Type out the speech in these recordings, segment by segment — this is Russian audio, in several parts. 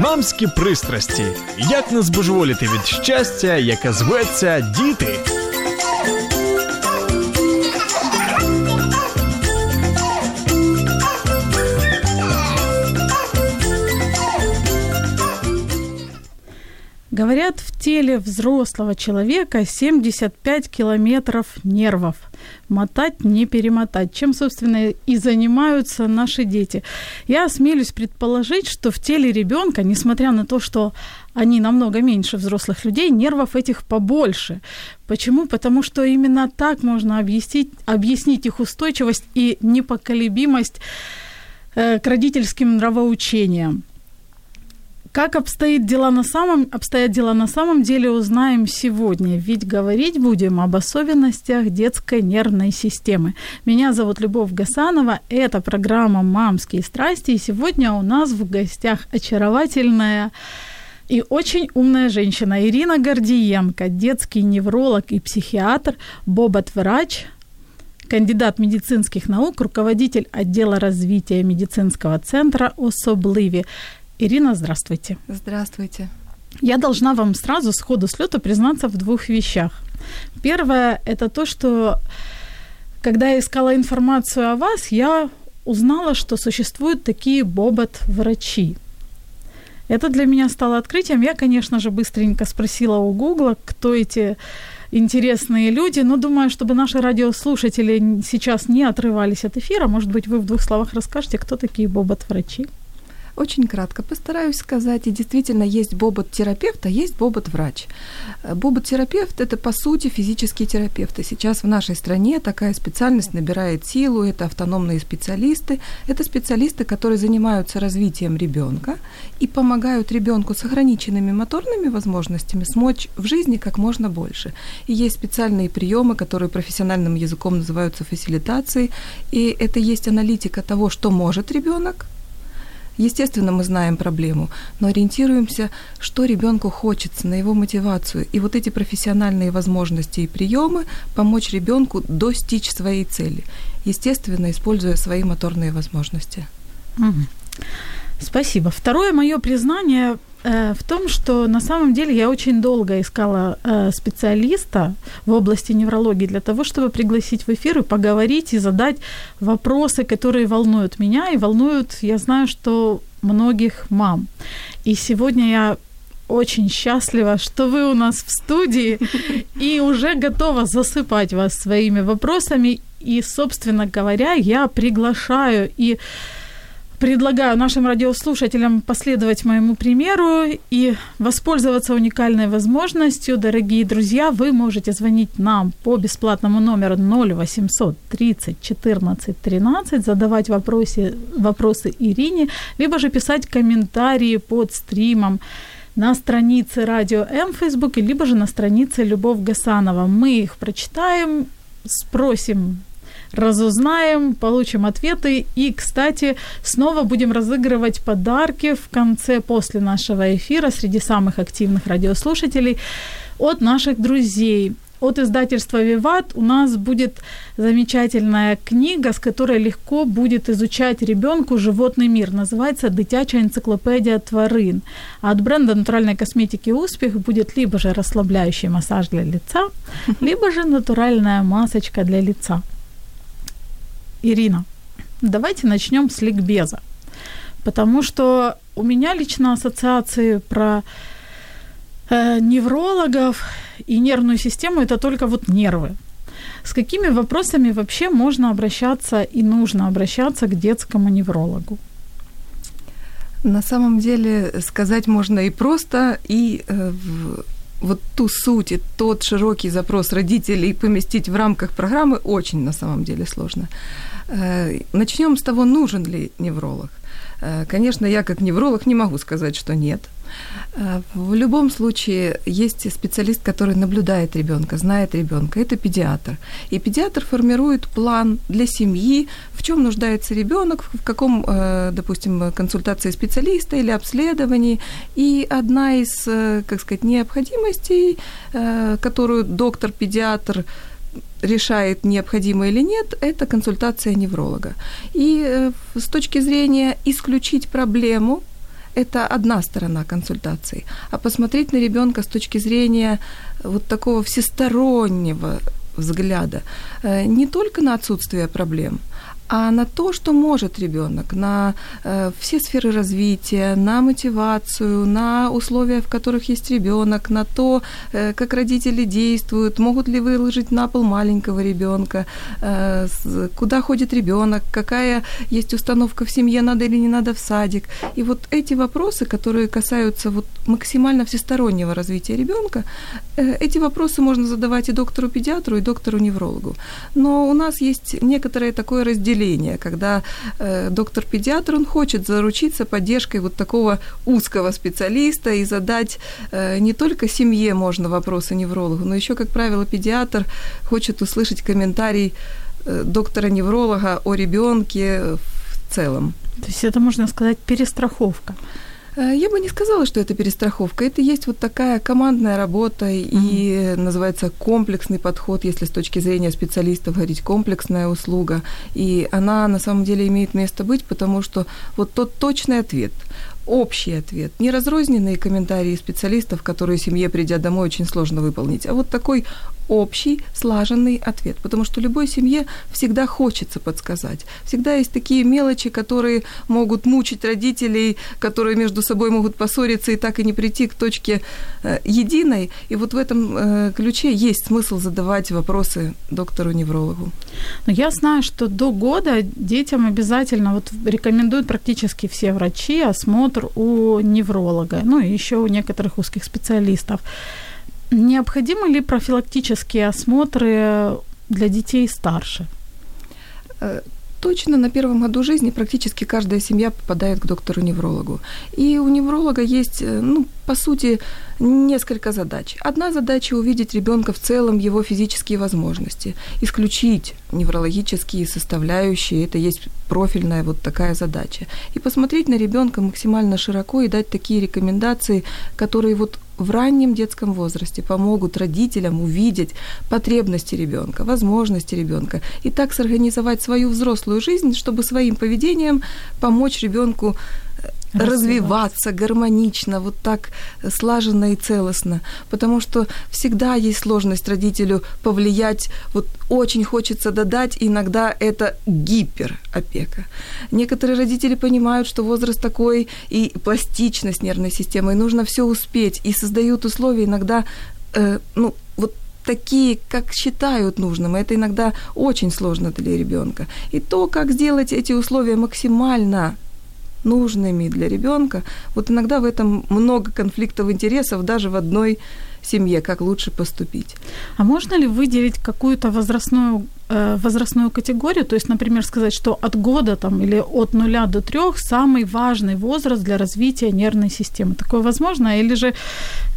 Мамські пристрасті. Як не збожеволіти від щастя, яке зветься діти. Говорят, в теле взрослого человека 75 километров нервов. Мотать, не перемотать. Чем, собственно, и занимаются наши дети. Я осмелюсь предположить, что в теле ребёнка, несмотря на то, что они намного меньше взрослых людей, нервов этих побольше. Почему? Потому что именно так можно объяснить их устойчивость и непоколебимость к родительским нравоучениям. Как обстоят дела на самом деле, узнаем сегодня, ведь говорить будем об особенностях детской нервной системы. Меня зовут Любовь Гасанова, это программа «Мамские страсти», и сегодня у нас в гостях очаровательная и очень умная женщина Ирина Гордиенко, детский невролог и психиатр, бобат-врач, кандидат медицинских наук, руководитель отдела развития медицинского центра «Особливі». Ирина, здравствуйте. Здравствуйте. Я должна вам сразу с ходу с лёта признаться в двух вещах. Первое – это то, что когда я искала информацию о вас, я узнала, что существуют такие бобат-врачи. Это для меня стало открытием. Я, конечно же, быстренько спросила у Гугла, кто эти интересные люди, но думаю, чтобы наши радиослушатели сейчас не отрывались от эфира, может быть, вы в двух словах расскажете, кто такие бобат-врачи? Очень кратко постараюсь сказать. И действительно, есть бобот-терапевт, а есть бобот-врач. Бобот-терапевт – это, по сути, физические терапевты. Сейчас в нашей стране такая специальность набирает силу. Это автономные специалисты. Это специалисты, которые занимаются развитием ребёнка и помогают ребёнку с ограниченными моторными возможностями смочь в жизни как можно больше. И есть специальные приёмы, которые профессиональным языком называются фасилитацией. И это есть аналитика того, что может ребёнок. Естественно, мы знаем проблему, но ориентируемся, что ребёнку хочется, на его мотивацию. И вот эти профессиональные возможности и приёмы помочь ребёнку достичь своей цели, естественно, используя свои моторные возможности. Угу. Спасибо. Второе моё признание в том, что на самом деле я очень долго искала специалиста в области неврологии для того, чтобы пригласить в эфир и поговорить, и задать вопросы, которые волнуют меня и волнуют, я знаю, что многих мам. И сегодня я очень счастлива, что вы у нас в студии и уже готова засыпать вас своими вопросами. И, собственно говоря, я приглашаю и предлагаю нашим радиослушателям последовать моему примеру и воспользоваться уникальной возможностью. Дорогие друзья, вы можете звонить нам по бесплатному номеру 0800 30 14 13, задавать вопросы Ирине, либо же писать комментарии под стримом на странице Радио М в Фейсбуке, либо же на странице Любовь Гасанова. Мы их прочитаем, спросим, разузнаем, получим ответы. И, кстати, снова будем разыгрывать подарки в конце, после нашего эфира среди самых активных радиослушателей от наших друзей. От издательства «Виват» у нас будет замечательная книга, с которой легко будет изучать ребёнку животный мир. Называется «Дитяча энциклопедия тварин». А от бренда натуральной косметики «Успех» будет либо же расслабляющий массаж для лица, либо же натуральная масочка для лица. Ирина, давайте начнём с ликбеза, потому что у меня лично ассоциации про неврологов и нервную систему – это только вот нервы. С какими вопросами вообще можно обращаться и нужно обращаться к детскому неврологу? На самом деле сказать можно и просто, и вот ту суть и тот широкий запрос родителей поместить в рамках программы очень на самом деле сложно. Начнём с того, нужен ли невролог. Конечно, я как невролог не могу сказать, что нет. В любом случае есть специалист, который наблюдает ребёнка, знает ребёнка. Это педиатр. И педиатр формирует план для семьи, в чём нуждается ребёнок, в каком, допустим, консультации специалиста или обследовании. И одна из, как сказать, необходимостей, которую доктор-педиатр решает, необходимо или нет, это консультация невролога. И с точки зрения исключить проблему, это одна сторона консультации. А посмотреть на ребёнка с точки зрения вот такого всестороннего взгляда, не только на отсутствие проблем, а на то, что может ребёнок, на все сферы развития, на мотивацию, на условия, в которых есть ребёнок, на то, как родители действуют, могут ли выложить на пол маленького ребёнка, куда ходит ребёнок, какая есть установка в семье, надо или не надо в садик. И вот эти вопросы, которые касаются вот максимально всестороннего развития ребёнка, эти вопросы можно задавать и доктору-педиатру, и доктору-неврологу. Но у нас есть некоторое такое разделение, когда доктор-педиатр, он хочет заручиться поддержкой вот такого узкого специалиста и задать не только семье можно вопросы неврологу, но ещё, как правило, педиатр хочет услышать комментарий доктора-невролога о ребёнке в целом. То есть это, можно сказать, перестраховка. Я бы не сказала, что это перестраховка. Это есть вот такая командная работа и называется комплексный подход, если с точки зрения специалистов говорить, комплексная услуга. И она на самом деле имеет место быть, потому что вот тот точный ответ, общий ответ, не разрозненные комментарии специалистов, которые семье, придя домой, очень сложно выполнить, а вот такой общий, слаженный ответ, потому что любой семье всегда хочется подсказать. Всегда есть такие мелочи, которые могут мучить родителей, которые между собой могут поссориться и так и не прийти к точке единой. И вот в этом ключе есть смысл задавать вопросы доктору-неврологу. Но я знаю, что до года детям обязательно вот рекомендуют практически все врачи осмотр у невролога, ну и ещё у некоторых узких специалистов. Необходимы ли профилактические осмотры для детей старше? Точно на первом году жизни практически каждая семья попадает к доктору-неврологу. И у невролога есть, по сути, несколько задач. Одна задача – увидеть ребёнка в целом, его физические возможности, исключить неврологические составляющие. Это есть профильная вот такая задача. И посмотреть на ребёнка максимально широко и дать такие рекомендации, которые вот в раннем детском возрасте помогут родителям увидеть потребности ребёнка, возможности ребёнка, и так сорганизовать свою взрослую жизнь, чтобы своим поведением помочь ребёнку развиваться гармонично, вот так слаженно и целостно. Потому что всегда есть сложность родителю повлиять, вот очень хочется додать, иногда это гиперопека. Некоторые родители понимают, что возраст такой и пластичность нервной системы, и нужно всё успеть, и создают условия иногда, такие, как считают нужным. Это иногда очень сложно для ребёнка. И то, как сделать эти условия максимально нужными для ребёнка. Вот иногда в этом много конфликтов интересов даже в одной семье, как лучше поступить. А можно ли выделить какую-то возрастную категорию? То есть, например, сказать, что от года там, или от 0 до 3 самый важный возраст для развития нервной системы. Такое возможно? Или же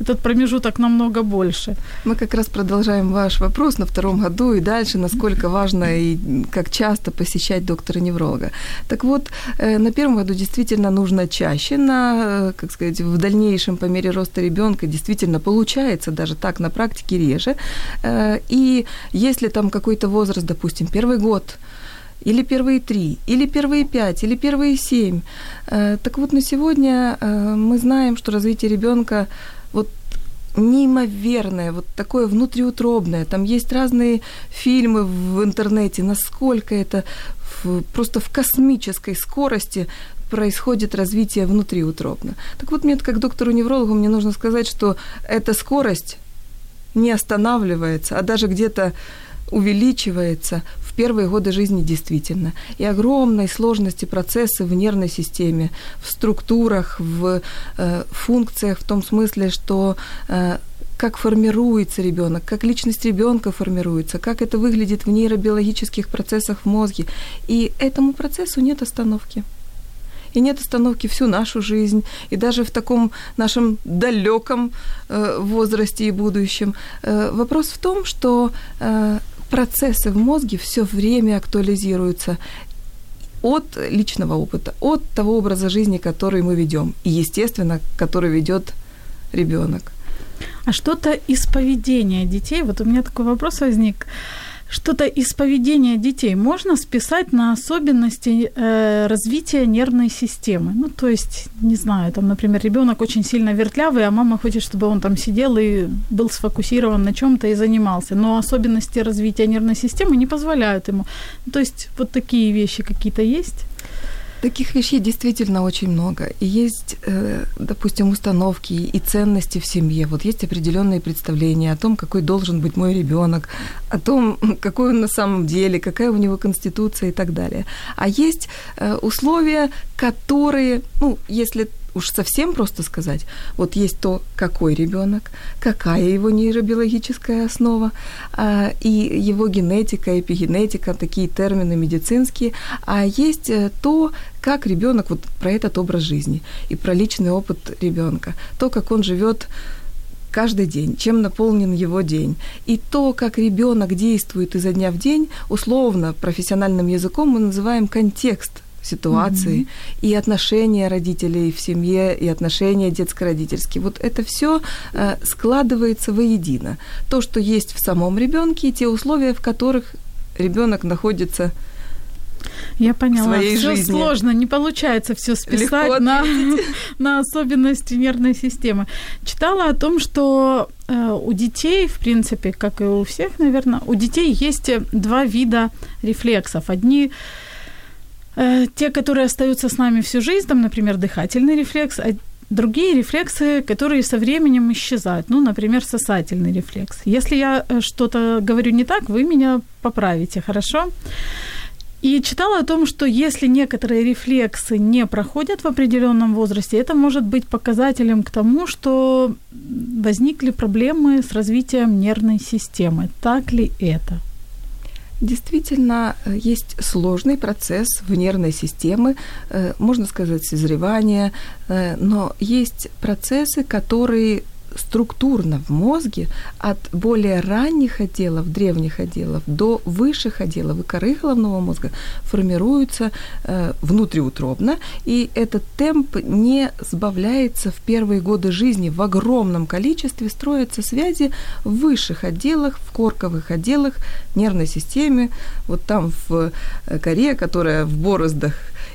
этот промежуток намного больше? Мы как раз продолжаем ваш вопрос на втором году и дальше, насколько важно и как часто посещать доктора-невролога. Так вот, на первом году действительно нужно чаще, в дальнейшем по мере роста ребёнка действительно получается даже так на практике реже. И если там какой-то возраст, допустим, первый год, или первые 3, или первые 5, или первые 7. Так вот, на сегодня мы знаем, что развитие ребёнка вот неимоверное, вот такое внутриутробное. Там есть разные фильмы в интернете, насколько это просто в космической скорости происходит развитие внутриутробно. Так вот, мне как доктору-неврологу мне нужно сказать, что эта скорость не останавливается, а даже где-то увеличивается в первые годы жизни действительно. И огромной сложности процессы в нервной системе, в структурах, в функциях, в том смысле, что как формируется ребёнок, как личность ребёнка формируется, как это выглядит в нейробиологических процессах в мозге. И этому процессу нет остановки. и нет остановки всю нашу жизнь. И даже в таком нашем далеком возрасте и будущем. Вопрос в том, что процессы в мозге все время актуализируются от личного опыта, от того образа жизни, который мы ведем, и, естественно, который ведет ребенок. А что-то из поведения детей, вот у меня такой вопрос возник, что-то из поведения детей можно списать на особенности развития нервной системы? Ну, то есть, не знаю, там, например, ребёнок очень сильно вертлявый, а мама хочет, чтобы он там сидел и был сфокусирован на чём-то и занимался. Но особенности развития нервной системы не позволяют ему. То есть, вот такие вещи какие-то есть? Таких вещей действительно очень много. И есть, допустим, установки и ценности в семье. Вот есть определенные представления о том, какой должен быть мой ребенок, о том, какой он на самом деле, какая у него конституция и так далее. А есть условия, которые, ну, если уж совсем просто сказать, вот есть то, какой ребенок, какая его нейробиологическая основа, и его генетика, эпигенетика, такие термины медицинские, а есть то, как ребенок, вот про этот образ жизни и про личный опыт ребенка, то, как он живет каждый день, чем наполнен его день. И то, как ребенок действует изо дня в день, условно, профессиональным языком мы называем контекст ситуации, и отношения родителей в семье, и отношения детско-родительские. Вот это всё складывается воедино. То, что есть в самом ребёнке, и те условия, в которых ребёнок находится. Я поняла, всё сложно, не получается всё списать на особенности нервной системы. Читала о том, что у детей, в принципе, как и у всех, наверное, у детей есть два вида рефлексов. Одни те, которые остаются с нами всю жизнь, там, например, дыхательный рефлекс, а другие рефлексы, которые со временем исчезают, ну, например, сосательный рефлекс. Если я что-то говорю не так, вы меня поправите, хорошо? И читала о том, что если некоторые рефлексы не проходят в определенном возрасте, это может быть показателем к тому, что возникли проблемы с развитием нервной системы. Так ли это? Действительно, есть сложный процесс в нервной системе, можно сказать, созревания, но есть процессы, которые структурно в мозге от более ранних отделов, древних отделов до высших отделов и коры головного мозга формируются внутриутробно, и этот темп не сбавляется в первые годы жизни. В огромном количестве строятся связи в высших отделах, в корковых отделах нервной системы, вот там в коре, которая в бороздах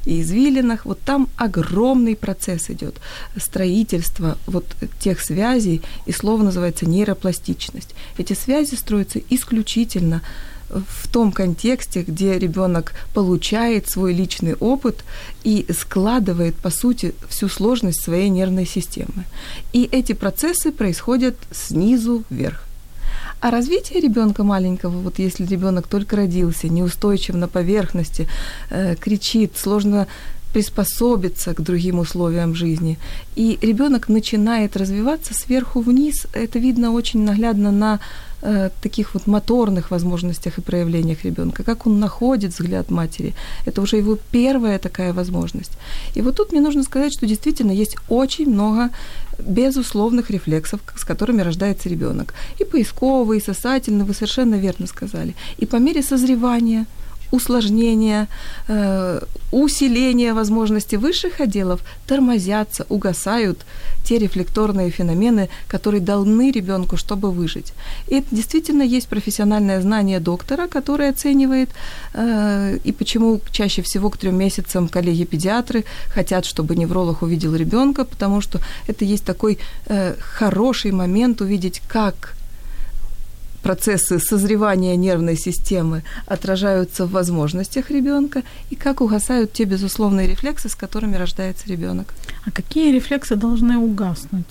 и извилинах, вот там огромный процесс идет строительство вот тех связей, и слово называется нейропластичность. Эти связи строятся исключительно в том контексте, где ребенок получает свой личный опыт и складывает, по сути, всю сложность своей нервной системы. И эти процессы происходят снизу вверх. А развитие ребенка маленького, вот если ребенок только родился, неустойчив на поверхности, кричит, сложно приспособиться к другим условиям жизни, и ребенок начинает развиваться сверху вниз, это видно очень наглядно на таких вот моторных возможностях и проявлениях ребенка, как он находит взгляд матери. Это уже его первая такая возможность. И вот тут мне нужно сказать, что действительно есть очень много безусловных рефлексов, с которыми рождается ребенок. И поисковый, и сосательный, вы совершенно верно сказали. И по мере созревания, усложнения, усиления возможностей высших отделов тормозятся, угасают те рефлекторные феномены, которые даны ребенку, чтобы выжить. И это действительно есть профессиональное знание доктора, который оценивает, и почему чаще всего к 3 месяцам коллеги-педиатры хотят, чтобы невролог увидел ребенка, потому что это есть такой хороший момент увидеть, как процессы созревания нервной системы отражаются в возможностях ребёнка и как угасают те безусловные рефлексы, с которыми рождается ребёнок. А какие рефлексы должны угаснуть?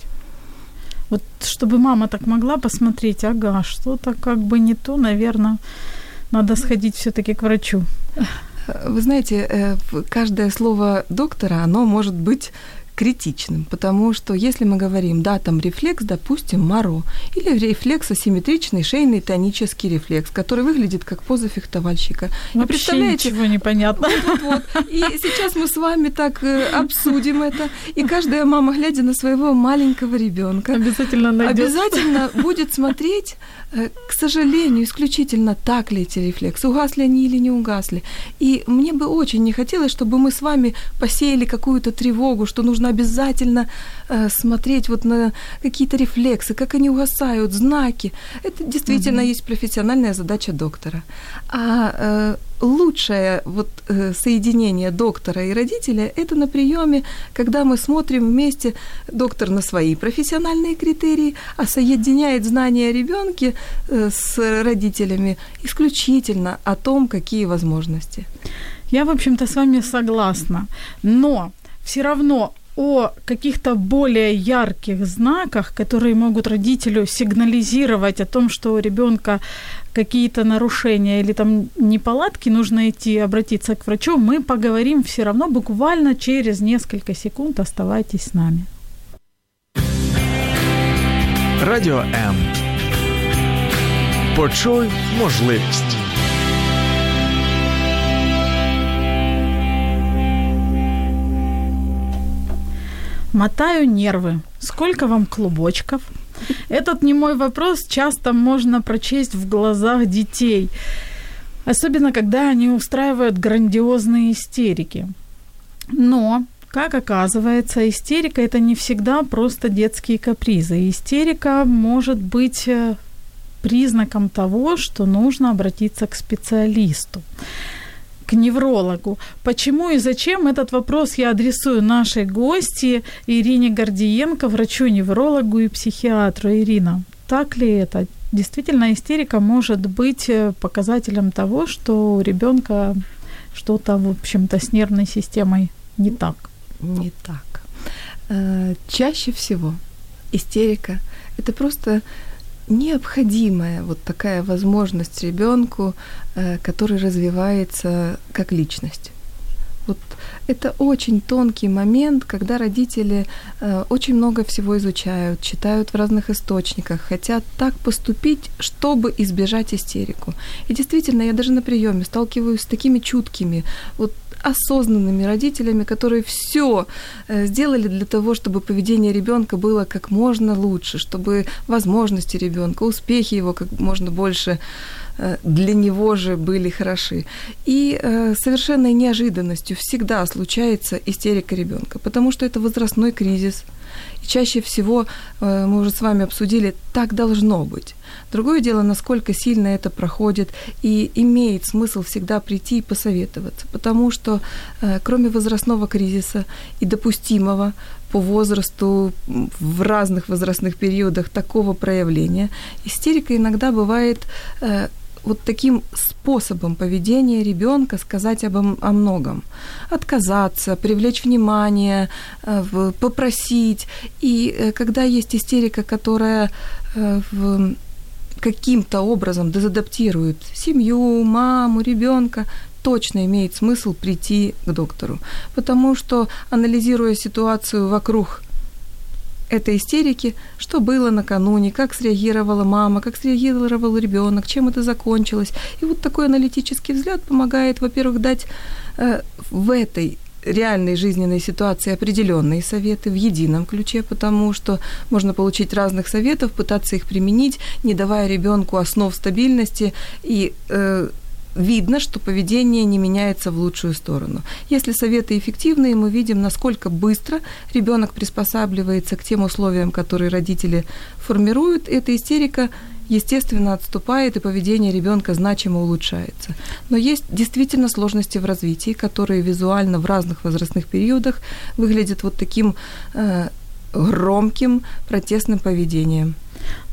Вот чтобы мама так могла посмотреть, ага, что-то как бы не то, наверное, надо сходить всё-таки к врачу. Вы знаете, каждое слово доктора, оно может быть критичным, потому что если мы говорим, да, там рефлекс, допустим, моро, или рефлекс асимметричный шейный тонический рефлекс, который выглядит как поза фехтовальщика. Вообще представляете, ничего не понятно. Вот. И сейчас мы с вами так обсудим это, и каждая мама, глядя на своего маленького ребёнка, обязательно будет смотреть, к сожалению, исключительно так ли эти рефлексы, угасли они или не угасли. И мне бы очень не хотелось, чтобы мы с вами посеяли какую-то тревогу, что нужно обязательно смотреть вот на какие-то рефлексы, как они угасают, знаки. Это действительно есть профессиональная задача доктора. А лучшее вот соединение доктора и родителя – это на приёме, когда мы смотрим вместе, доктор на свои профессиональные критерии, а соединяет знания о ребёнке с родителями исключительно о том, какие возможности. Я, в общем-то, с вами согласна, но всё равно о каких-то более ярких знаках, которые могут родителю сигнализировать о том, что у ребёнка какие-то нарушения или там неполадки, нужно идти обратиться к врачу, мы поговорим всё равно буквально через несколько секунд. Оставайтесь с нами. Радіо М. Почуй можливість. Мотаю нервы. Сколько вам клубочков? Этот немой вопрос часто можно прочесть в глазах детей, особенно когда они устраивают грандиозные истерики. Но, как оказывается, истерика – это не всегда просто детские капризы. Истерика может быть признаком того, что нужно обратиться к специалисту, к неврологу. Почему и зачем этот вопрос я адресую нашей гости Ирине Гордиенко, врачу-неврологу и психиатру. Ирина, так ли это? Действительно, истерика может быть показателем того, что у ребёнка что-то, в общем-то, с нервной системой не так? Не так. Чаще всего истерика – это просто необходимая вот такая возможность ребёнку, который развивается как личность. Вот это очень тонкий момент, когда родители очень много всего изучают, читают в разных источниках, хотят так поступить, чтобы избежать истерику. И действительно, я даже на приёме сталкиваюсь с такими чуткими, вот осознанными родителями, которые всё сделали для того, чтобы поведение ребёнка было как можно лучше, чтобы возможности ребёнка, успехи его как можно больше для него же были хороши. И совершенной неожиданностью всегда случается истерика ребёнка, потому что это возрастной кризис. И чаще всего, мы уже с вами обсудили, так должно быть. Другое дело, насколько сильно это проходит, и имеет смысл всегда прийти и посоветоваться, потому что кроме возрастного кризиса и допустимого по возрасту в разных возрастных периодах такого проявления, истерика иногда бывает вот таким способом поведения ребёнка сказать о многом. Отказаться, привлечь внимание, попросить. И когда есть истерика, которая каким-то образом дезадаптирует семью, маму, ребёнка, точно имеет смысл прийти к доктору. Потому что, анализируя ситуацию вокруг этой истерики, что было накануне, как среагировала мама, как среагировал ребёнок, чем это закончилось. И вот такой аналитический взгляд помогает, во-первых, дать в этой реальной жизненной ситуации определённые советы в едином ключе, потому что можно получить разных советов, пытаться их применить, не давая ребёнку основ стабильности, и видно, что поведение не меняется в лучшую сторону. Если советы эффективные, мы видим, насколько быстро ребёнок приспосабливается к тем условиям, которые родители формируют. Эта истерика, естественно, отступает, и поведение ребёнка значимо улучшается. Но есть действительно сложности в развитии, которые визуально в разных возрастных периодах выглядят вот таким громким протестным поведением.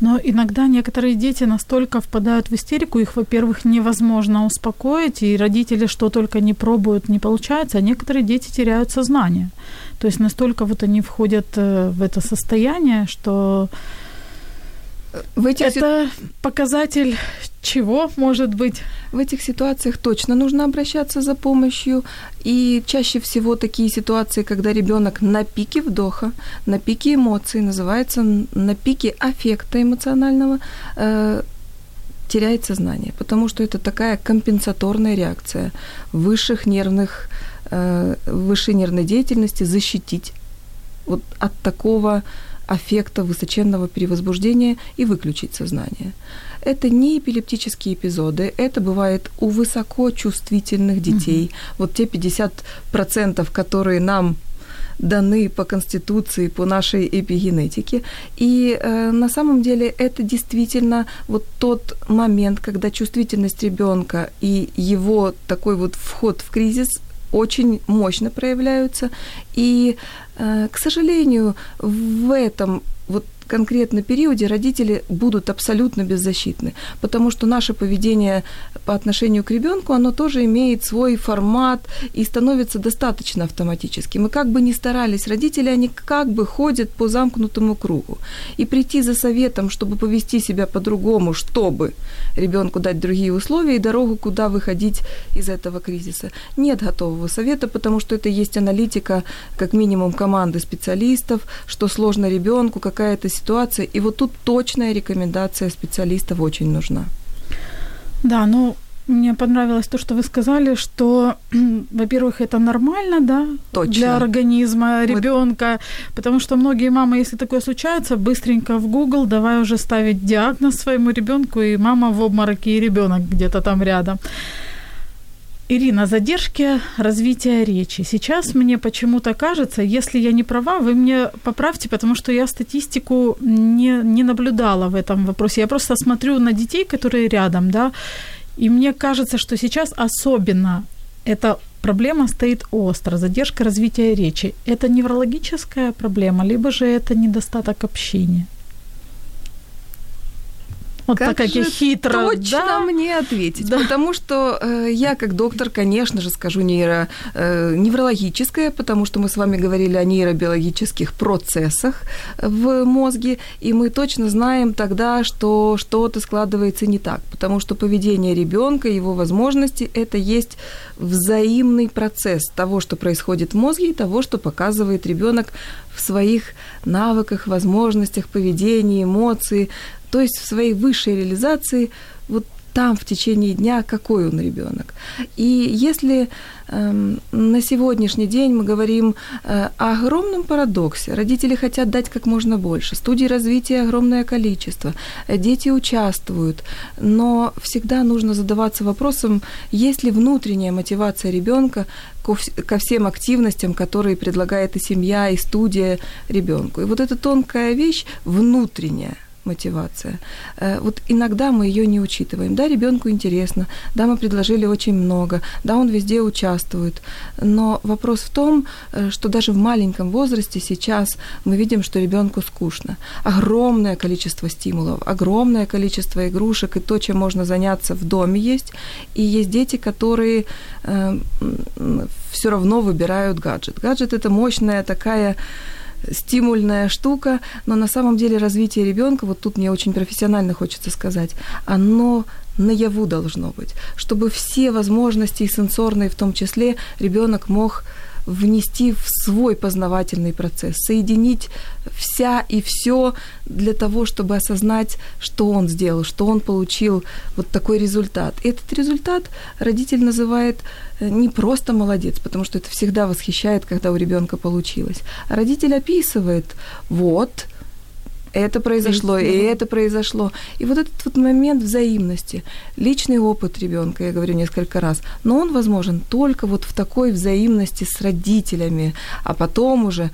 Но иногда некоторые дети настолько впадают в истерику, их, во-первых, невозможно успокоить, и родители что только не пробуют, не получается, а некоторые дети теряют сознание. То есть настолько вот они входят в это состояние, что Это показатель чего, может быть? В этих ситуациях точно нужно обращаться за помощью. И чаще всего такие ситуации, когда ребёнок на пике вдоха, на пике эмоций, называется на пике аффекта эмоционального, теряет сознание, потому что это такая компенсаторная реакция высшей нервной деятельности защитить вот от такого аффекта, высоченного перевозбуждения и выключить сознание. Это не эпилептические эпизоды, это бывает у высокочувствительных детей. Mm-hmm. Вот те 50%, которые нам даны по Конституции, по нашей эпигенетике. И на самом деле это действительно вот тот момент, когда чувствительность ребёнка и его такой вот вход в кризис очень мощно проявляются. И, к сожалению, в этом вот конкретном периоде родители будут абсолютно беззащитны, потому что наше поведение по отношению к ребёнку, оно тоже имеет свой формат и становится достаточно автоматическим. И как бы ни старались родители, они как бы ходят по замкнутому кругу. И прийти за советом, чтобы повести себя по-другому, чтобы ребёнку дать другие условия и дорогу, куда выходить из этого кризиса. Нет готового совета, потому что это есть аналитика, как минимум, команды специалистов, что сложно ребёнку, какая-то ситуация, и вот тут точная рекомендация специалистов очень нужна. Да, ну, мне понравилось то, что вы сказали, что, во-первых, это нормально, да, точно, для организма ребёнка, потому что многие мамы, если такое случается, быстренько в Google, давай уже ставить диагноз своему ребёнку, и мама в обмороке, и ребёнок где-то там рядом. Ирина, задержки развития речи. Сейчас мне почему-то кажется, если я не права, вы мне поправьте, потому что я статистику не наблюдала в этом вопросе. Я просто смотрю на детей, которые рядом, да, и мне кажется, что сейчас особенно эта проблема стоит остро. Задержка развития речи. Это неврологическая проблема, либо же это недостаток общения? Вот как так, же хитро, точно, да? Мне ответить, да. Потому что я как доктор, конечно же, скажу неврологическое, потому что мы с вами говорили о нейробиологических процессах в мозге, и мы точно знаем тогда, что что-то складывается не так, потому что поведение ребёнка, его возможности – это есть взаимный процесс того, что происходит в мозге, и того, что показывает ребёнок в своих навыках, возможностях, поведении, эмоции. То есть в своей высшей реализации, вот там в течение дня, какой он ребёнок. И если на сегодняшний день мы говорим о огромном парадоксе, родители хотят дать как можно больше, студий развития огромное количество, дети участвуют, но всегда нужно задаваться вопросом, есть ли внутренняя мотивация ребёнка ко всем активностям, которые предлагает и семья, и студия ребёнку. И вот эта тонкая вещь внутренняя мотивация. Вот иногда мы её не учитываем. Да, ребёнку интересно, да, мы предложили очень много, да, он везде участвует. Но вопрос в том, что даже в маленьком возрасте сейчас мы видим, что ребёнку скучно. Огромное количество стимулов, огромное количество игрушек и то, чем можно заняться в доме есть. И есть дети, которые всё равно выбирают гаджет. Гаджет – это мощная такая стимульная штука, но на самом деле развитие ребёнка, вот тут мне очень профессионально хочется сказать, оно наяву должно быть, чтобы все возможности, и сенсорные в том числе, ребёнок мог внести в свой познавательный процесс, соединить вся и всё для того, чтобы осознать, что он сделал, что он получил вот такой результат. И этот результат родитель называет не просто молодец, потому что это всегда восхищает, когда у ребёнка получилось. А родитель описывает, вот, это произошло, и это произошло. И вот этот вот момент взаимности, личный опыт ребёнка, я говорю несколько раз, но он возможен только вот в такой взаимности с родителями, а потом уже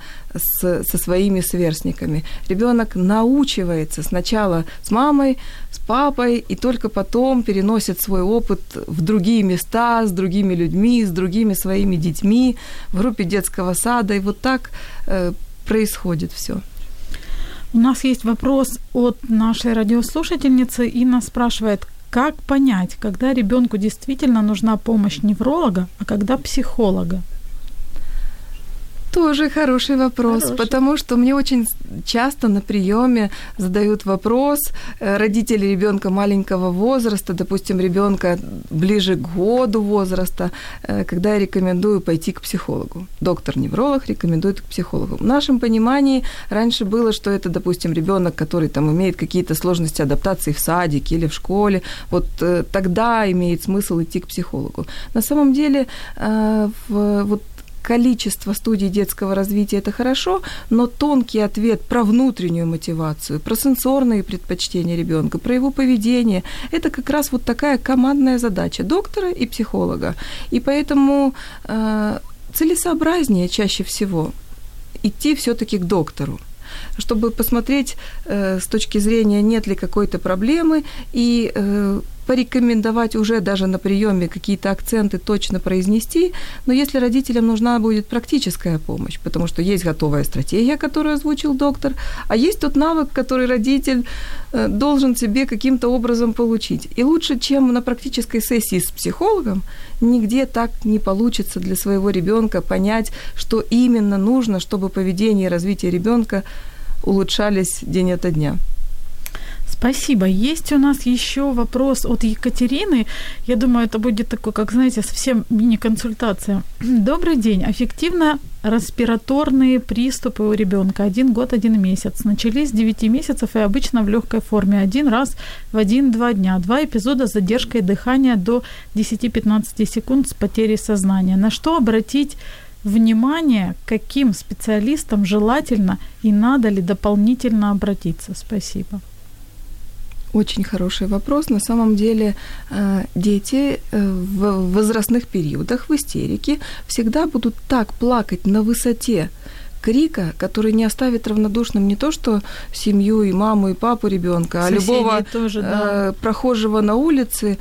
со своими сверстниками. Ребёнок научивается сначала с мамой, с папой, и только потом переносит свой опыт в другие места, с другими людьми, с другими своими детьми, в группе детского сада, и вот так происходит всё. У нас есть вопрос от нашей радиослушательницы. Инна спрашивает, как понять, когда ребёнку действительно нужна помощь невролога, а когда психолога? Тоже хороший вопрос, потому что мне очень часто на приёме задают вопрос родители ребёнка маленького возраста, допустим, ребёнка ближе к году возраста, когда я рекомендую пойти к психологу. Доктор-невролог рекомендует к психологу. В нашем понимании раньше было, что это, допустим, ребёнок, который там имеет какие-то сложности адаптации в садике или в школе, вот тогда имеет смысл идти к психологу. На самом деле, количество студий детского развития – это хорошо, но тонкий ответ про внутреннюю мотивацию, про сенсорные предпочтения ребёнка, про его поведение – это как раз вот такая командная задача доктора и психолога. И поэтому целесообразнее чаще всего идти всё-таки к доктору, чтобы посмотреть с точки зрения, нет ли какой-то проблемы, и порекомендовать уже даже на приёме какие-то акценты точно произнести, но если родителям нужна будет практическая помощь, потому что есть готовая стратегия, которую озвучил доктор, а есть тот навык, который родитель должен себе каким-то образом получить. И лучше, чем на практической сессии с психологом, нигде так не получится для своего ребёнка понять, что именно нужно, чтобы поведение и развитие ребёнка улучшались день ото дня. Спасибо. Есть у нас ещё вопрос от Екатерины. Я думаю, это будет такой, как, знаете, совсем мини-консультация. Добрый день. Аффективно-респираторные приступы у ребёнка. 1 год, 1 месяц. Начались с 9 месяцев и обычно в лёгкой форме. 1 раз в 1-2 дня. 2 эпизода с задержкой дыхания до 10-15 секунд с потерей сознания. На что обратить внимание, каким специалистам желательно и надо ли дополнительно обратиться? Спасибо. Очень хороший вопрос. На самом деле дети в возрастных периодах, в истерике, всегда будут так плакать на высоте крика, который не оставит равнодушным не то что семью и маму, и папу ребёнка, а любого тоже, да, прохожего на улице.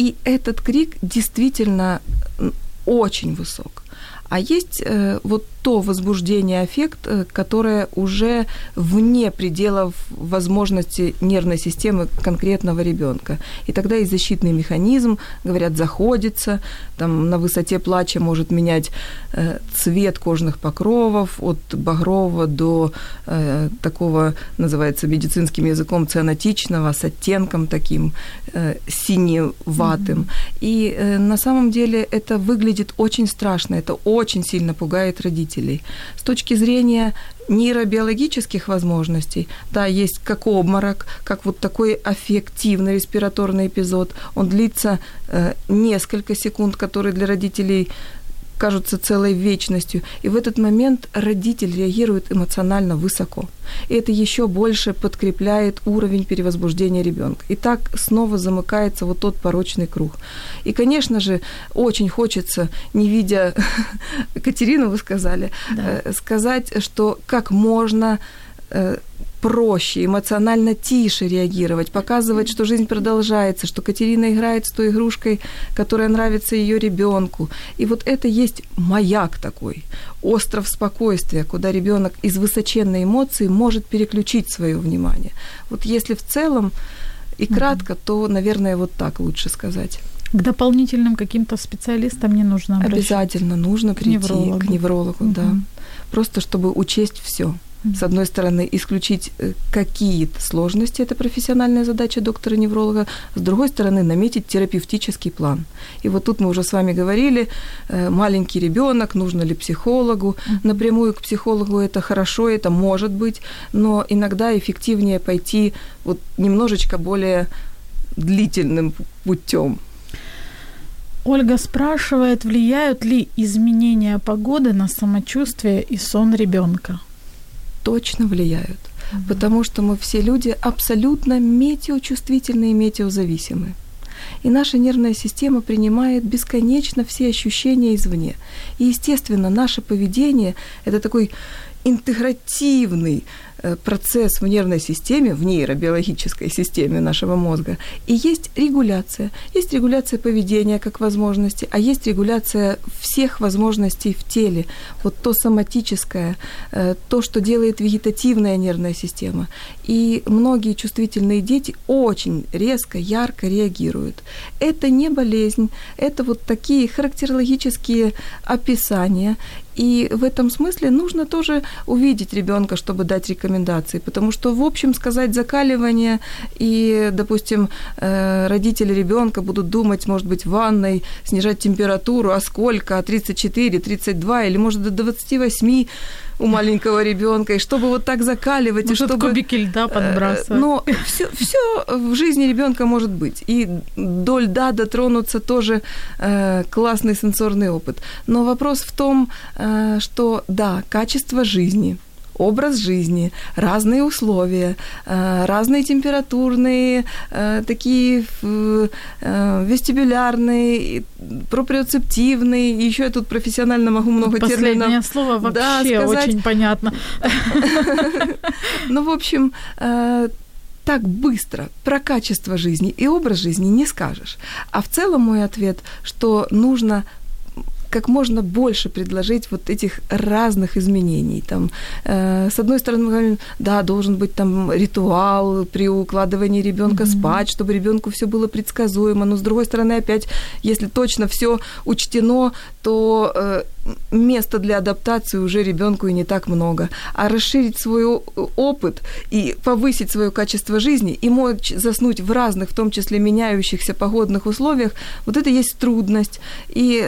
И этот крик действительно очень высок. А есть вот то возбуждение, аффект, которое уже вне пределов возможности нервной системы конкретного ребёнка. И тогда и защитный механизм, говорят, заходится, там на высоте плача может менять цвет кожных покровов от багрового до такого, называется медицинским языком, цианотичного, с оттенком таким синеватым. Mm-hmm. И на самом деле это выглядит очень страшно, это очень сильно пугает родителей. С точки зрения нейробиологических возможностей, да, есть как обморок, как вот такой аффективный респираторный эпизод. Он длится несколько секунд, которые для родителей кажутся целой вечностью. И в этот момент родитель реагирует эмоционально высоко. И это ещё больше подкрепляет уровень перевозбуждения ребёнка. И так снова замыкается вот тот порочный круг. И, конечно же, очень хочется, не видя Катерину, вы сказали, да, сказать, что как можно проще, эмоционально тише реагировать, показывать, что жизнь продолжается, что Катерина играет с той игрушкой, которая нравится её ребёнку. И вот это есть маяк такой, остров спокойствия, куда ребёнок из высоченной эмоции может переключить своё внимание. Вот если в целом и кратко, то, наверное, вот так лучше сказать. К дополнительным каким-то специалистам не нужно обращаться? Обязательно нужно прийти к неврологу, да. Просто чтобы учесть всё. С одной стороны, исключить какие-то сложности, это профессиональная задача доктора-невролога, с другой стороны, наметить терапевтический план. И вот тут мы уже с вами говорили, маленький ребёнок, нужно ли психологу, напрямую к психологу это хорошо, это может быть, но иногда эффективнее пойти вот немножечко более длительным путём. Ольга спрашивает, влияют ли изменения погоды на самочувствие и сон ребёнка? Точно влияют, потому что мы все люди абсолютно метеочувствительные и метеозависимы. И наша нервная система принимает бесконечно все ощущения извне. И, естественно, наше поведение – это такой интегративный процесс в нервной системе, в нейробиологической системе нашего мозга. И есть регуляция. Есть регуляция поведения как возможности, а есть регуляция всех возможностей в теле. Вот то соматическое, то, что делает вегетативная нервная система. И многие чувствительные дети очень резко, ярко реагируют. Это не болезнь, это вот такие характерологические описания. И в этом смысле нужно тоже увидеть ребенка, чтобы дать рекомендации, потому что, в общем, сказать закаливание, и, допустим, родители ребенка будут думать, может быть, в ванной, снижать температуру, а сколько, 34, 32 или, может, до 28 у маленького ребенка, и чтобы вот так закаливать, может, и чтобы... Может, кубики льда подбрасывать. Но всё в жизни ребенка может быть. И до льда дотронуться тоже классный сенсорный опыт. Но вопрос в том, что, да, качество жизни, образ жизни, разные условия, разные температурные, такие вестибулярные, проприоцептивные. Еще я тут профессионально могу много терминов. Последнее слово вообще да, очень понятно. Ну, в общем, так быстро про качество жизни и образ жизни не скажешь. А в целом мой ответ, что нужно как можно больше предложить вот этих разных изменений. Там, с одной стороны, мы говорим, да, должен быть там ритуал при укладывании ребёнка спать, чтобы ребёнку всё было предсказуемо, но с другой стороны, опять, если точно всё учтено, то места для адаптации уже ребёнку и не так много. А расширить свой опыт и повысить своё качество жизни и мочь заснуть в разных, в том числе меняющихся погодных условиях, вот это и есть трудность. И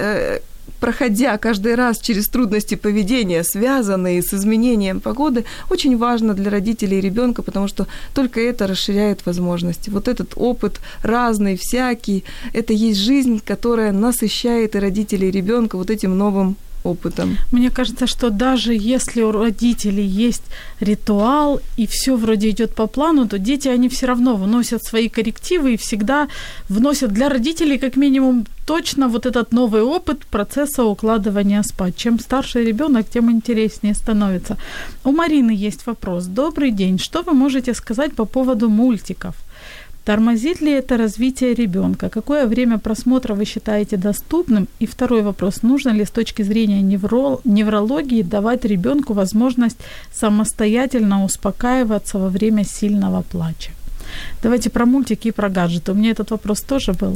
проходя каждый раз через трудности поведения, связанные с изменением погоды, очень важно для родителей и ребёнка, потому что только это расширяет возможности. Вот этот опыт разный, всякий, это есть жизнь, которая насыщает и родителей, и ребёнка вот этим новым опытом. Мне кажется, что даже если у родителей есть ритуал, и всё вроде идёт по плану, то дети, они всё равно вносят свои коррективы и всегда вносят для родителей как минимум точно вот этот новый опыт процесса укладывания спать. Чем старше ребёнок, тем интереснее становится. У Марины есть вопрос. Добрый день. Что вы можете сказать по поводу мультиков? Тормозит ли это развитие ребёнка? Какое время просмотра вы считаете доступным? И второй вопрос. Нужно ли с точки зрения неврологии давать ребёнку возможность самостоятельно успокаиваться во время сильного плача? Давайте про мультики и про гаджеты. У меня этот вопрос тоже был.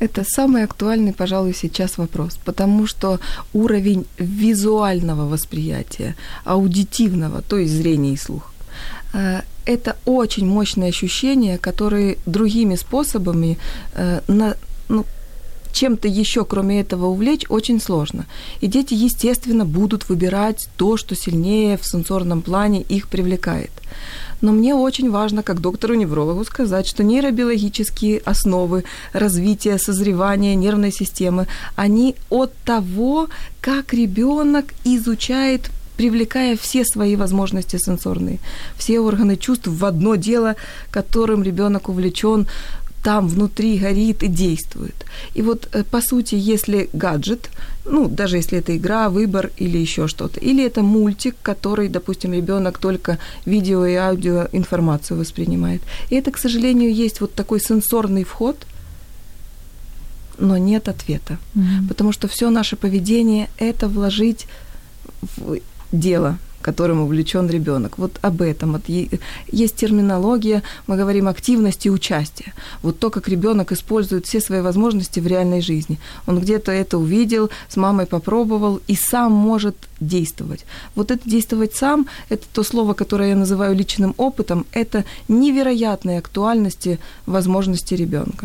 Это самый актуальный, пожалуй, сейчас вопрос, потому что уровень визуального восприятия, аудитивного, то есть зрения и слух, это очень мощные ощущения, которые другими способами, чем-то ещё, кроме этого, увлечь очень сложно. И дети, естественно, будут выбирать то, что сильнее в сенсорном плане их привлекает. Но мне очень важно, как доктору-неврологу, сказать, что нейробиологические основы развития, созревания нервной системы, они от того, как ребёнок изучает, привлекая все свои возможности сенсорные, все органы чувств в одно дело, которым ребёнок увлечён, там внутри горит и действует. И вот, по сути, если гаджет, даже если это игра, выбор или ещё что-то, или это мультик, который, допустим, ребёнок только видео и аудио информацию воспринимает. И это, к сожалению, есть вот такой сенсорный вход, но нет ответа. Потому что всё наше поведение – это вложить в дело, которым увлечён ребёнок. Вот об этом. Есть терминология, мы говорим активность и участие. Вот то, как ребёнок использует все свои возможности в реальной жизни. Он где-то это увидел, с мамой попробовал и сам может действовать. Вот это действовать сам, это то слово, которое я называю личным опытом, это невероятные актуальности возможности ребёнка.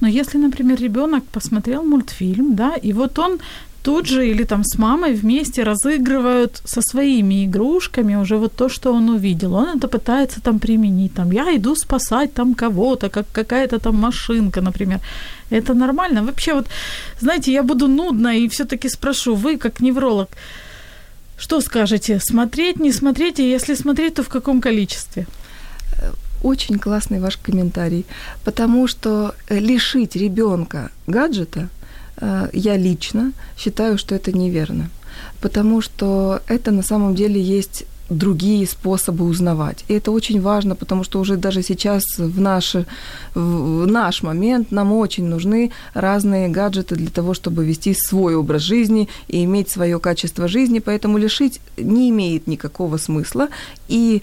Но если, например, ребёнок посмотрел мультфильм, да, и вот он тут же или там с мамой вместе разыгрывают со своими игрушками уже вот то, что он увидел. Он это пытается там применить. Там, я иду спасать там кого-то, как какая-то там машинка, например. Это нормально? Вообще вот, знаете, я буду нудна и всё-таки спрошу, вы как невролог, что скажете? Смотреть, не смотреть? И если смотреть, то в каком количестве? Очень классный ваш комментарий. Потому что лишить ребёнка гаджета я лично считаю, что это неверно, потому что это на самом деле есть другие способы узнавать. И это очень важно, потому что уже даже сейчас в наш момент нам очень нужны разные гаджеты для того, чтобы вести свой образ жизни и иметь своё качество жизни, поэтому лишить не имеет никакого смысла. И,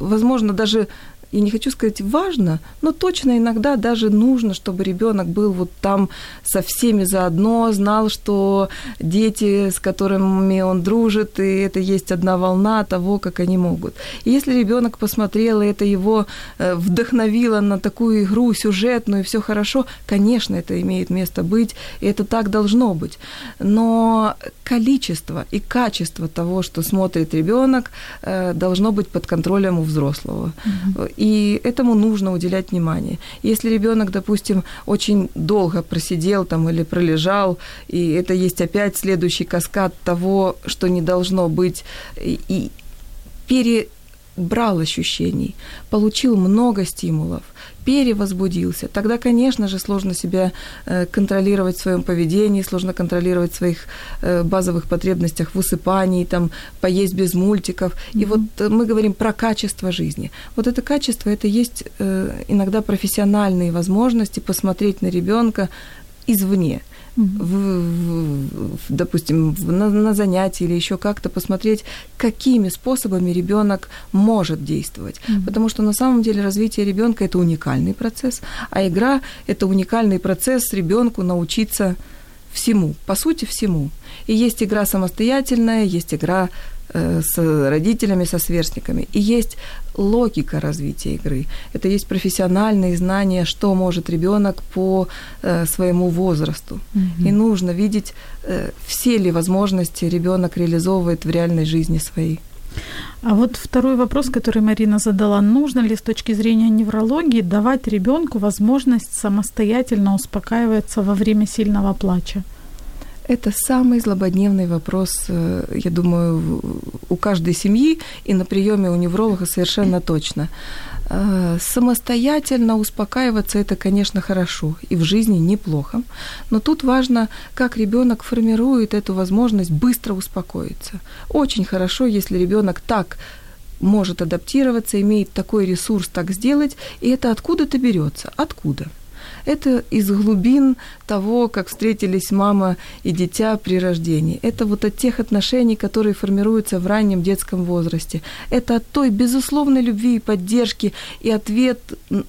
возможно, даже и не хочу сказать важно, но точно иногда даже нужно, чтобы ребенок был вот там со всеми заодно, знал, что дети, с которыми он дружит, и это есть одна волна того, как они могут. И если ребенок посмотрел, и это его вдохновило на такую игру сюжетную, и все хорошо, конечно, это имеет место быть, и это так должно быть. Но количество и качество того, что смотрит ребенок, должно быть под контролем у взрослого. Mm-hmm. И этому нужно уделять внимание. Если ребенок, допустим, очень долго просидел там или пролежал, и это есть опять следующий каскад того, что не должно быть, и перебрал ощущений, получил много стимулов, перевозбудился, тогда, конечно же, сложно себя контролировать в своем поведении, сложно контролировать в своих базовых потребностях в высыпании, там, поесть без мультиков. И вот мы говорим про качество жизни. Вот это качество, это есть иногда профессиональные возможности посмотреть на ребенка извне. Допустим, на занятии или еще как-то посмотреть, какими способами ребенок может действовать. Mm-hmm. Потому что на самом деле развитие ребенка – это уникальный процесс, а игра – это уникальный процесс ребенку научиться всему, по сути всему. И есть игра самостоятельная, есть игра с родителями, со сверстниками. И есть логика развития игры. Это есть профессиональные знания, что может ребенок по своему возрасту. Mm-hmm. И нужно видеть, все ли возможности ребенок реализовывает в реальной жизни своей. А вот второй вопрос, который Марина задала. Нужно ли с точки зрения неврологии давать ребенку возможность самостоятельно успокаиваться во время сильного плача? Это самый злободневный вопрос, я думаю, у каждой семьи, и на приеме у невролога совершенно точно. Самостоятельно успокаиваться – это, конечно, хорошо, и в жизни неплохо. Но тут важно, как ребенок формирует эту возможность быстро успокоиться. Очень хорошо, если ребенок так может адаптироваться, имеет такой ресурс так сделать, и это откуда-то берется. Откуда? Это из глубин того, как встретились мама и дитя при рождении. Это вот от тех отношений, которые формируются в раннем детском возрасте. Это от той безусловной любви и поддержки, и ответ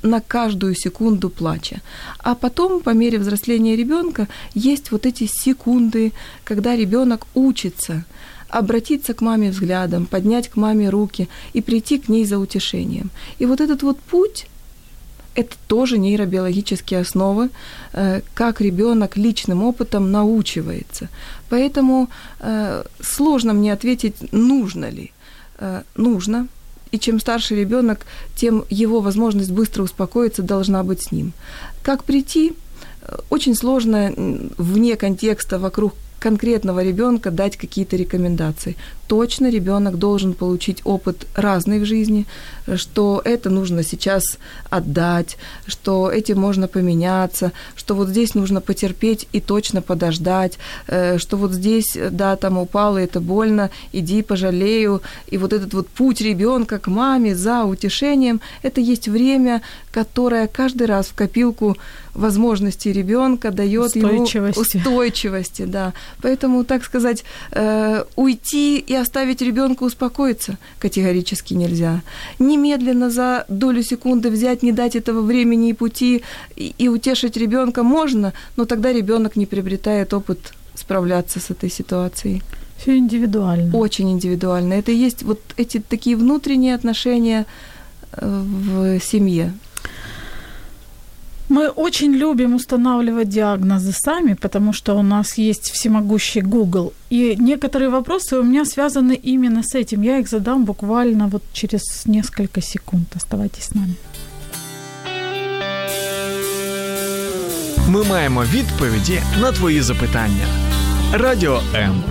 на каждую секунду плача. А потом, по мере взросления ребенка, есть вот эти секунды, когда ребенок учится обратиться к маме взглядом, поднять к маме руки и прийти к ней за утешением. И вот этот вот путь... Это тоже нейробиологические основы, как ребенок личным опытом научивается. Поэтому сложно мне ответить, нужно ли. Нужно. И чем старше ребенок, тем его возможность быстро успокоиться должна быть с ним. Как прийти? Очень сложно вне контекста, вокруг конкретного ребенка дать какие-то рекомендации. Точно ребенок должен получить опыт разный в жизни, что это нужно сейчас отдать, что этим можно поменяться, что вот здесь нужно потерпеть и точно подождать, что вот здесь, да, там упало, это больно, иди, пожалею. И вот этот вот путь ребенка к маме за утешением, это есть время, которое каждый раз в копилку возможностей ребенка дает ему устойчивости, да. Поэтому, так сказать, уйти и оставить ребенка успокоиться категорически нельзя. Немедленно за долю секунды взять, не дать этого времени и пути, и утешить ребенка можно, но тогда ребенок не приобретает опыт справляться с этой ситуацией. Все индивидуально. Очень индивидуально. Это и есть вот эти такие внутренние отношения в семье. Мы очень любим устанавливать диагнозы сами, потому что у нас есть всемогущий Google. И некоторые вопросы у меня связаны именно с этим. Я их задам буквально вот через несколько секунд. Оставайтесь с нами. Ми маємо відповіді на твої запитання. Радіо М.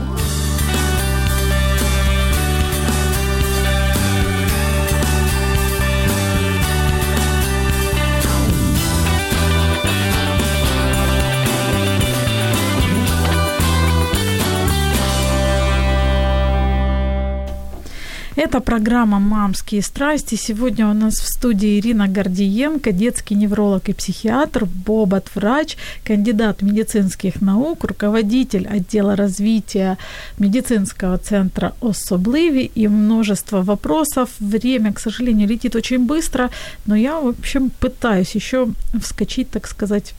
Это программа «Мамские страсти». Сегодня у нас в студии Ирина Гордиенко, детский невролог и психиатр, Бобат-врач, кандидат медицинских наук, руководитель отдела развития медицинского центра «Особливі» и множество вопросов. Время, к сожалению, летит очень быстро, но я, в общем, пытаюсь еще вскочить, так сказать,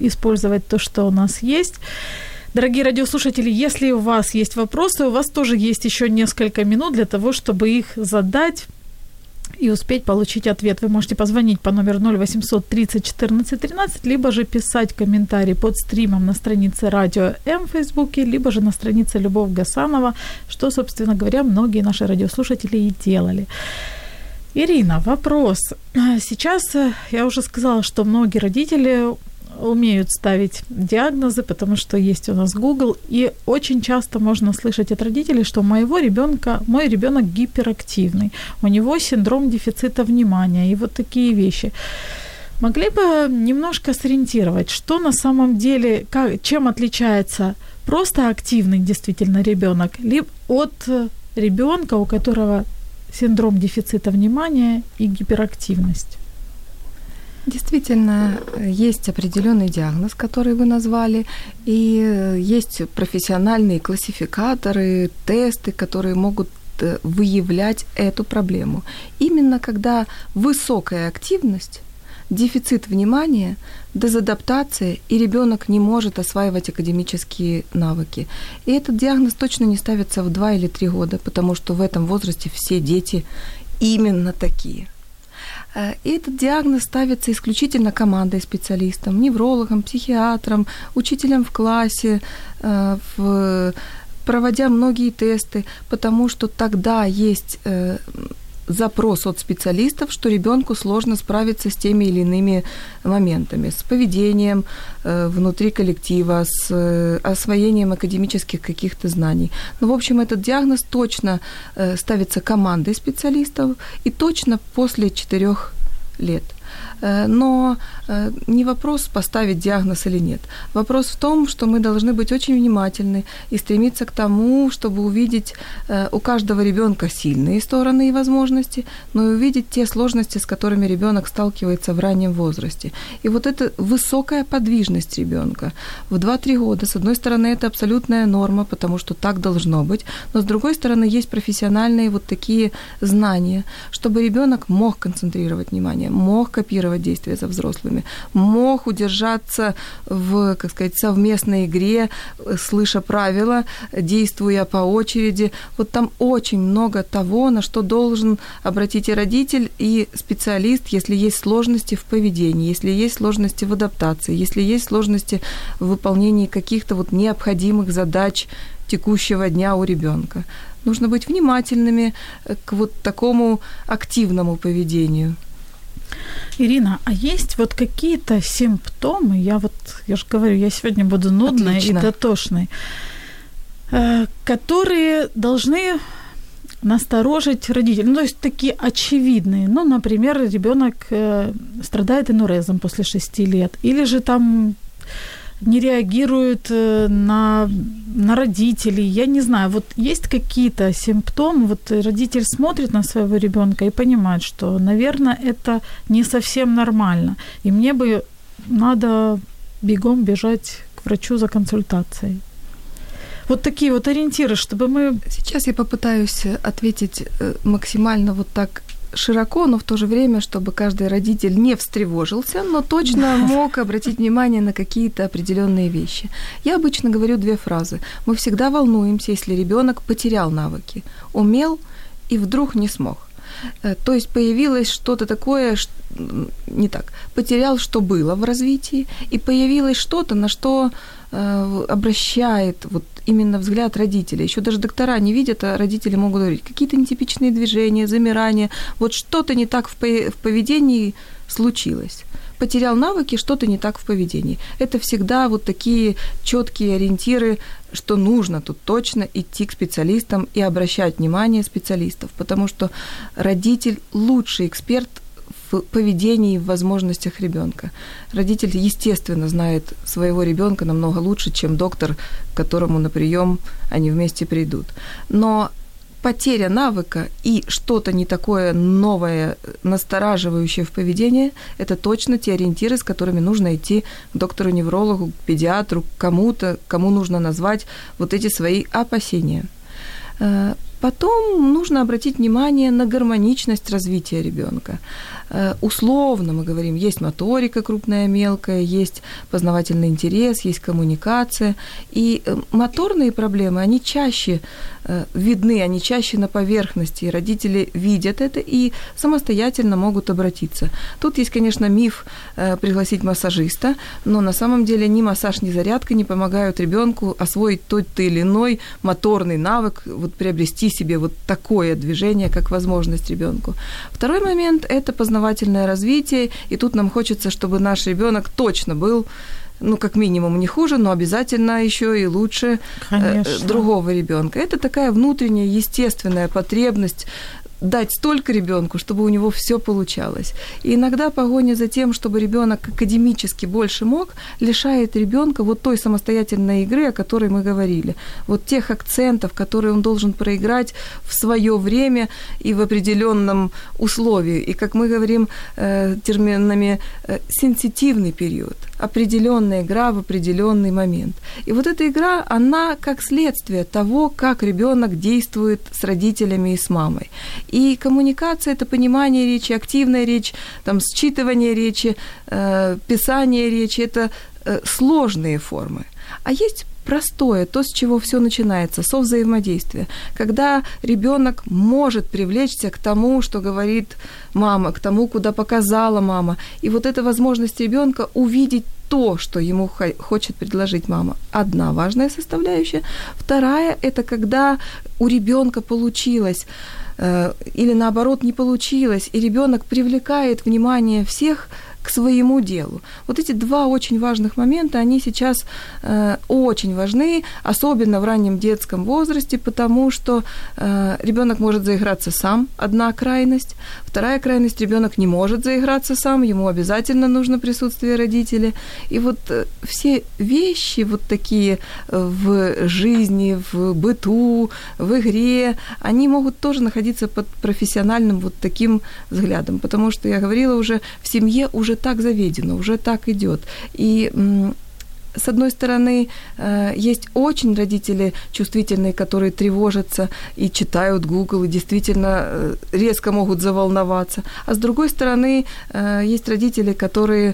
использовать то, что у нас есть. Дорогие радиослушатели, если у вас есть вопросы, у вас тоже есть еще несколько минут для того, чтобы их задать и успеть получить ответ. Вы можете позвонить по номеру 0800 30 14 13, либо же писать комментарий под стримом на странице Радио М в Фейсбуке, либо же на странице Любовь Гасанова, что, собственно говоря, многие наши радиослушатели и делали. Ирина, вопрос. Сейчас я уже сказала, что многие родители умеют ставить диагнозы, потому что есть у нас Google, и очень часто можно слышать от родителей, что мой ребёнок гиперактивный, у него синдром дефицита внимания и вот такие вещи. Могли бы немножко сориентировать, что на самом деле, чем отличается просто активный действительно ребёнок либо от ребёнка, у которого синдром дефицита внимания и гиперактивность? Действительно, есть определенный диагноз, который вы назвали, и есть профессиональные классификаторы, тесты, которые могут выявлять эту проблему. Именно когда высокая активность, дефицит внимания, дезадаптация, и ребенок не может осваивать академические навыки. И этот диагноз точно не ставится в 2 или 3 года, потому что в этом возрасте все дети именно такие. И этот диагноз ставится исключительно командой специалистов, неврологом, психиатром, учителем в классе, проводя многие тесты, потому что тогда есть запрос от специалистов, что ребёнку сложно справиться с теми или иными моментами, с поведением внутри коллектива, с освоением академических каких-то знаний. Ну, в общем, этот диагноз точно ставится командой специалистов и точно после 4 лет. Но не вопрос поставить диагноз или нет. Вопрос в том, что мы должны быть очень внимательны и стремиться к тому, чтобы увидеть у каждого ребёнка сильные стороны и возможности, но и увидеть те сложности, с которыми ребёнок сталкивается в раннем возрасте. И вот эта высокая подвижность ребёнка в 2-3 года, с одной стороны, это абсолютная норма, потому что так должно быть, но с другой стороны, есть профессиональные вот такие знания, чтобы ребёнок мог концентрировать внимание, мог копировать действия за взрослыми, мог удержаться в, как сказать, совместной игре, слыша правила, действуя по очереди. Вот там очень много того, на что должен обратить и родитель, и специалист, если есть сложности в поведении, если есть сложности в адаптации, если есть сложности в выполнении каких-то вот необходимых задач текущего дня у ребёнка. Нужно быть внимательными к вот такому активному поведению. Ирина, а есть вот какие-то симптомы? Я же говорю, я сегодня буду нудной и дотошной, которые должны насторожить родителей. Ну, то есть такие очевидные. Ну, например, ребёнок страдает энурезом после 6 лет, или же там не реагирует на родителей. Я не знаю, вот есть какие-то симптомы, вот родитель смотрит на своего ребёнка и понимает, что, наверное, это не совсем нормально, и мне бы надо бегом бежать к врачу за консультацией. Вот такие вот ориентиры, чтобы мы... Сейчас я попытаюсь ответить максимально вот так широко, но в то же время, чтобы каждый родитель не встревожился, но точно мог обратить внимание на какие-то определённые вещи. Я обычно говорю 2 фразы. Мы всегда волнуемся, если ребёнок потерял навыки, умел и вдруг не смог. То есть появилось что-то такое, не так, потерял, что было в развитии, и появилось что-то, на что обращает вот именно взгляд родителей. Ещё даже доктора не видят, а родители могут говорить, какие-то нетипичные движения, замирания, вот что-то не так в поведении случилось. Потерял навыки, что-то не так в поведении. Это всегда вот такие чёткие ориентиры, что нужно тут точно идти к специалистам и обращать внимание специалистов, потому что родитель лучший эксперт в поведении и в возможностях ребёнка. Родитель, естественно, знает своего ребёнка намного лучше, чем доктор, к которому на приём они вместе придут. Но потеря навыка и что-то не такое новое, настораживающее в поведении, это точно те ориентиры, с которыми нужно идти к доктору-неврологу, к педиатру, к кому-то, кому нужно назвать вот эти свои опасения. Потом нужно обратить внимание на гармоничность развития ребёнка. Условно мы говорим, есть моторика крупная, мелкая, есть познавательный интерес, есть коммуникация. И моторные проблемы, они чаще видны, они чаще на поверхности. И родители видят это и самостоятельно могут обратиться. Тут есть, конечно, миф пригласить массажиста, но на самом деле ни массаж, ни зарядка не помогают ребёнку освоить тот или иной моторный навык, вот приобрести себе вот такое движение, как возможность ребёнку. Второй момент – это познавательное развитие, и тут нам хочется, чтобы наш ребёнок точно был, ну, как минимум, не хуже, но обязательно ещё и лучше другого ребёнка. Это такая внутренняя, естественная потребность дать столько ребёнку, чтобы у него всё получалось. И иногда погоня за тем, чтобы ребёнок академически больше мог, лишает ребёнка вот той самостоятельной игры, о которой мы говорили. Вот тех акцентов, которые он должен проиграть в своё время и в определённом условии. И, как мы говорим терминами, сенситивный период, определённая игра в определённый момент. И вот эта игра, она как следствие того, как ребёнок действует с родителями и с мамой. И коммуникация – это понимание речи, активная речь, там, считывание речи, писание речи – это сложные формы. А есть простое, то, с чего всё начинается, со взаимодействия. Когда ребёнок может привлечься к тому, что говорит мама, к тому, куда показала мама. И вот эта возможность ребёнка увидеть то, что ему хочет предложить мама. Одна важная составляющая. Вторая – это когда у ребёнка получилось или, наоборот, не получилось, и ребёнок привлекает внимание всех к своему делу. Вот эти два очень важных момента, они сейчас очень важны, особенно в раннем детском возрасте, потому что ребёнок может заиграться сам, одна крайность. Вторая крайность, ребёнок не может заиграться сам, ему обязательно нужно присутствие родителей. И вот все вещи вот такие в жизни, в быту, в игре, они могут тоже находиться под профессиональным вот таким взглядом, потому что, я говорила уже, в семье уже так заведено, уже так идёт. И с одной стороны, есть очень родители чувствительные, которые тревожатся и читают Google, и действительно резко могут заволноваться. А с другой стороны, есть родители, которые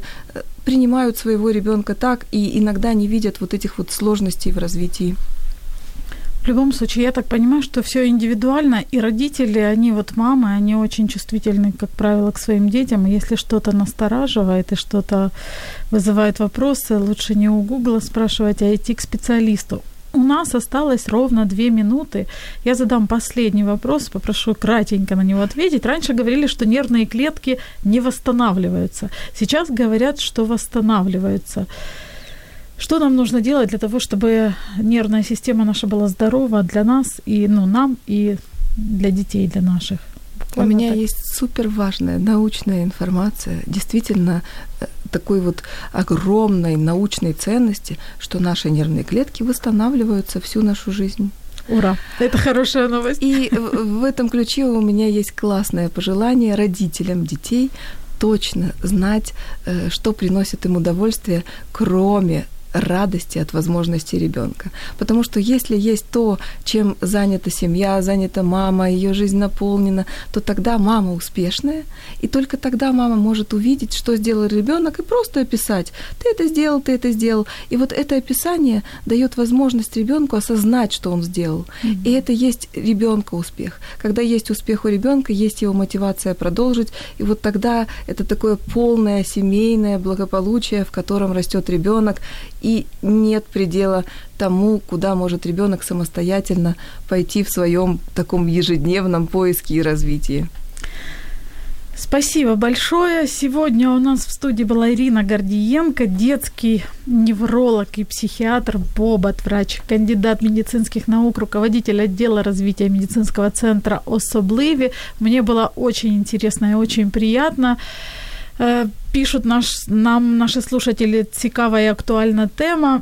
принимают своего ребёнка так и иногда не видят вот этих вот сложностей в развитии. В любом случае, я так понимаю, что всё индивидуально, и родители, они вот мамы, они очень чувствительны, как правило, к своим детям. Если что-то настораживает и что-то вызывает вопросы, лучше не у Гугла спрашивать, а идти к специалисту. У нас осталось ровно 2 минуты. Я задам последний вопрос, попрошу кратенько на него ответить. Раньше говорили, что нервные клетки не восстанавливаются. Сейчас говорят, что восстанавливаются. Что нам нужно делать для того, чтобы нервная система наша была здорова для нас, и, ну, нам, и для детей, для наших? Буквально у меня есть суперважная научная информация, действительно такой вот огромной научной ценности, что наши нервные клетки восстанавливаются всю нашу жизнь. Ура! Это хорошая новость. И в этом ключе у меня есть классное пожелание родителям детей точно знать, что приносит им удовольствие, кроме радости от возможности ребёнка. Потому что если есть то, чем занята семья, занята мама, её жизнь наполнена, то тогда мама успешная, и только тогда мама может увидеть, что сделал ребёнок, и просто описать. Ты это сделал». И вот это описание даёт возможность ребёнку осознать, что он сделал. Mm-hmm. И это есть ребёнка успех. Когда есть успех у ребёнка, есть его мотивация продолжить, и вот тогда это такое полное семейное благополучие, в котором растёт ребёнок, и нет предела тому, куда может ребёнок самостоятельно пойти в своём таком ежедневном поиске и развитии. Спасибо большое. Сегодня у нас в студии была Ирина Гордиенко, детский невролог и психиатр, Бобат-врач, кандидат медицинских наук, руководитель отдела развития медицинского центра «Особливі». Мне было очень интересно и очень приятно. Пишуть нам наші слушателі, цікава і актуальна тема.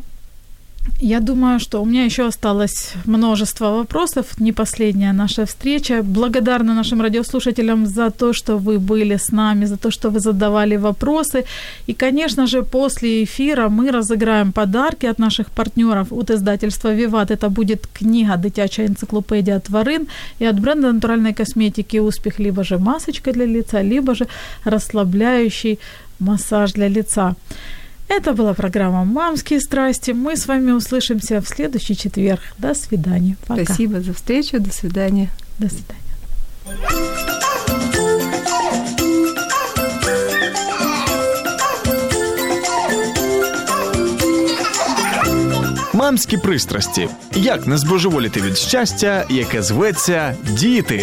Я думаю, что у меня еще осталось множество вопросов. Не последняя наша встреча. Благодарна нашим радиослушателям за то, что вы были с нами, за то, что вы задавали вопросы. И, конечно же, после эфира мы разыграем подарки от наших партнеров от издательства «Виват». Это будет книга «Дитячая энциклопедия тварин» и от бренда натуральной косметики «Успех» либо же масочка для лица, либо же расслабляющий массаж для лица. Это была программа «Мамские страсти». Мы с вами услышимся в следующий четверг. До свидания. Пока. Спасибо за встречу. До свидания. До свидания. Мамські пристрасті. Як не збожеволіти від щастя, яке зветься «Діти».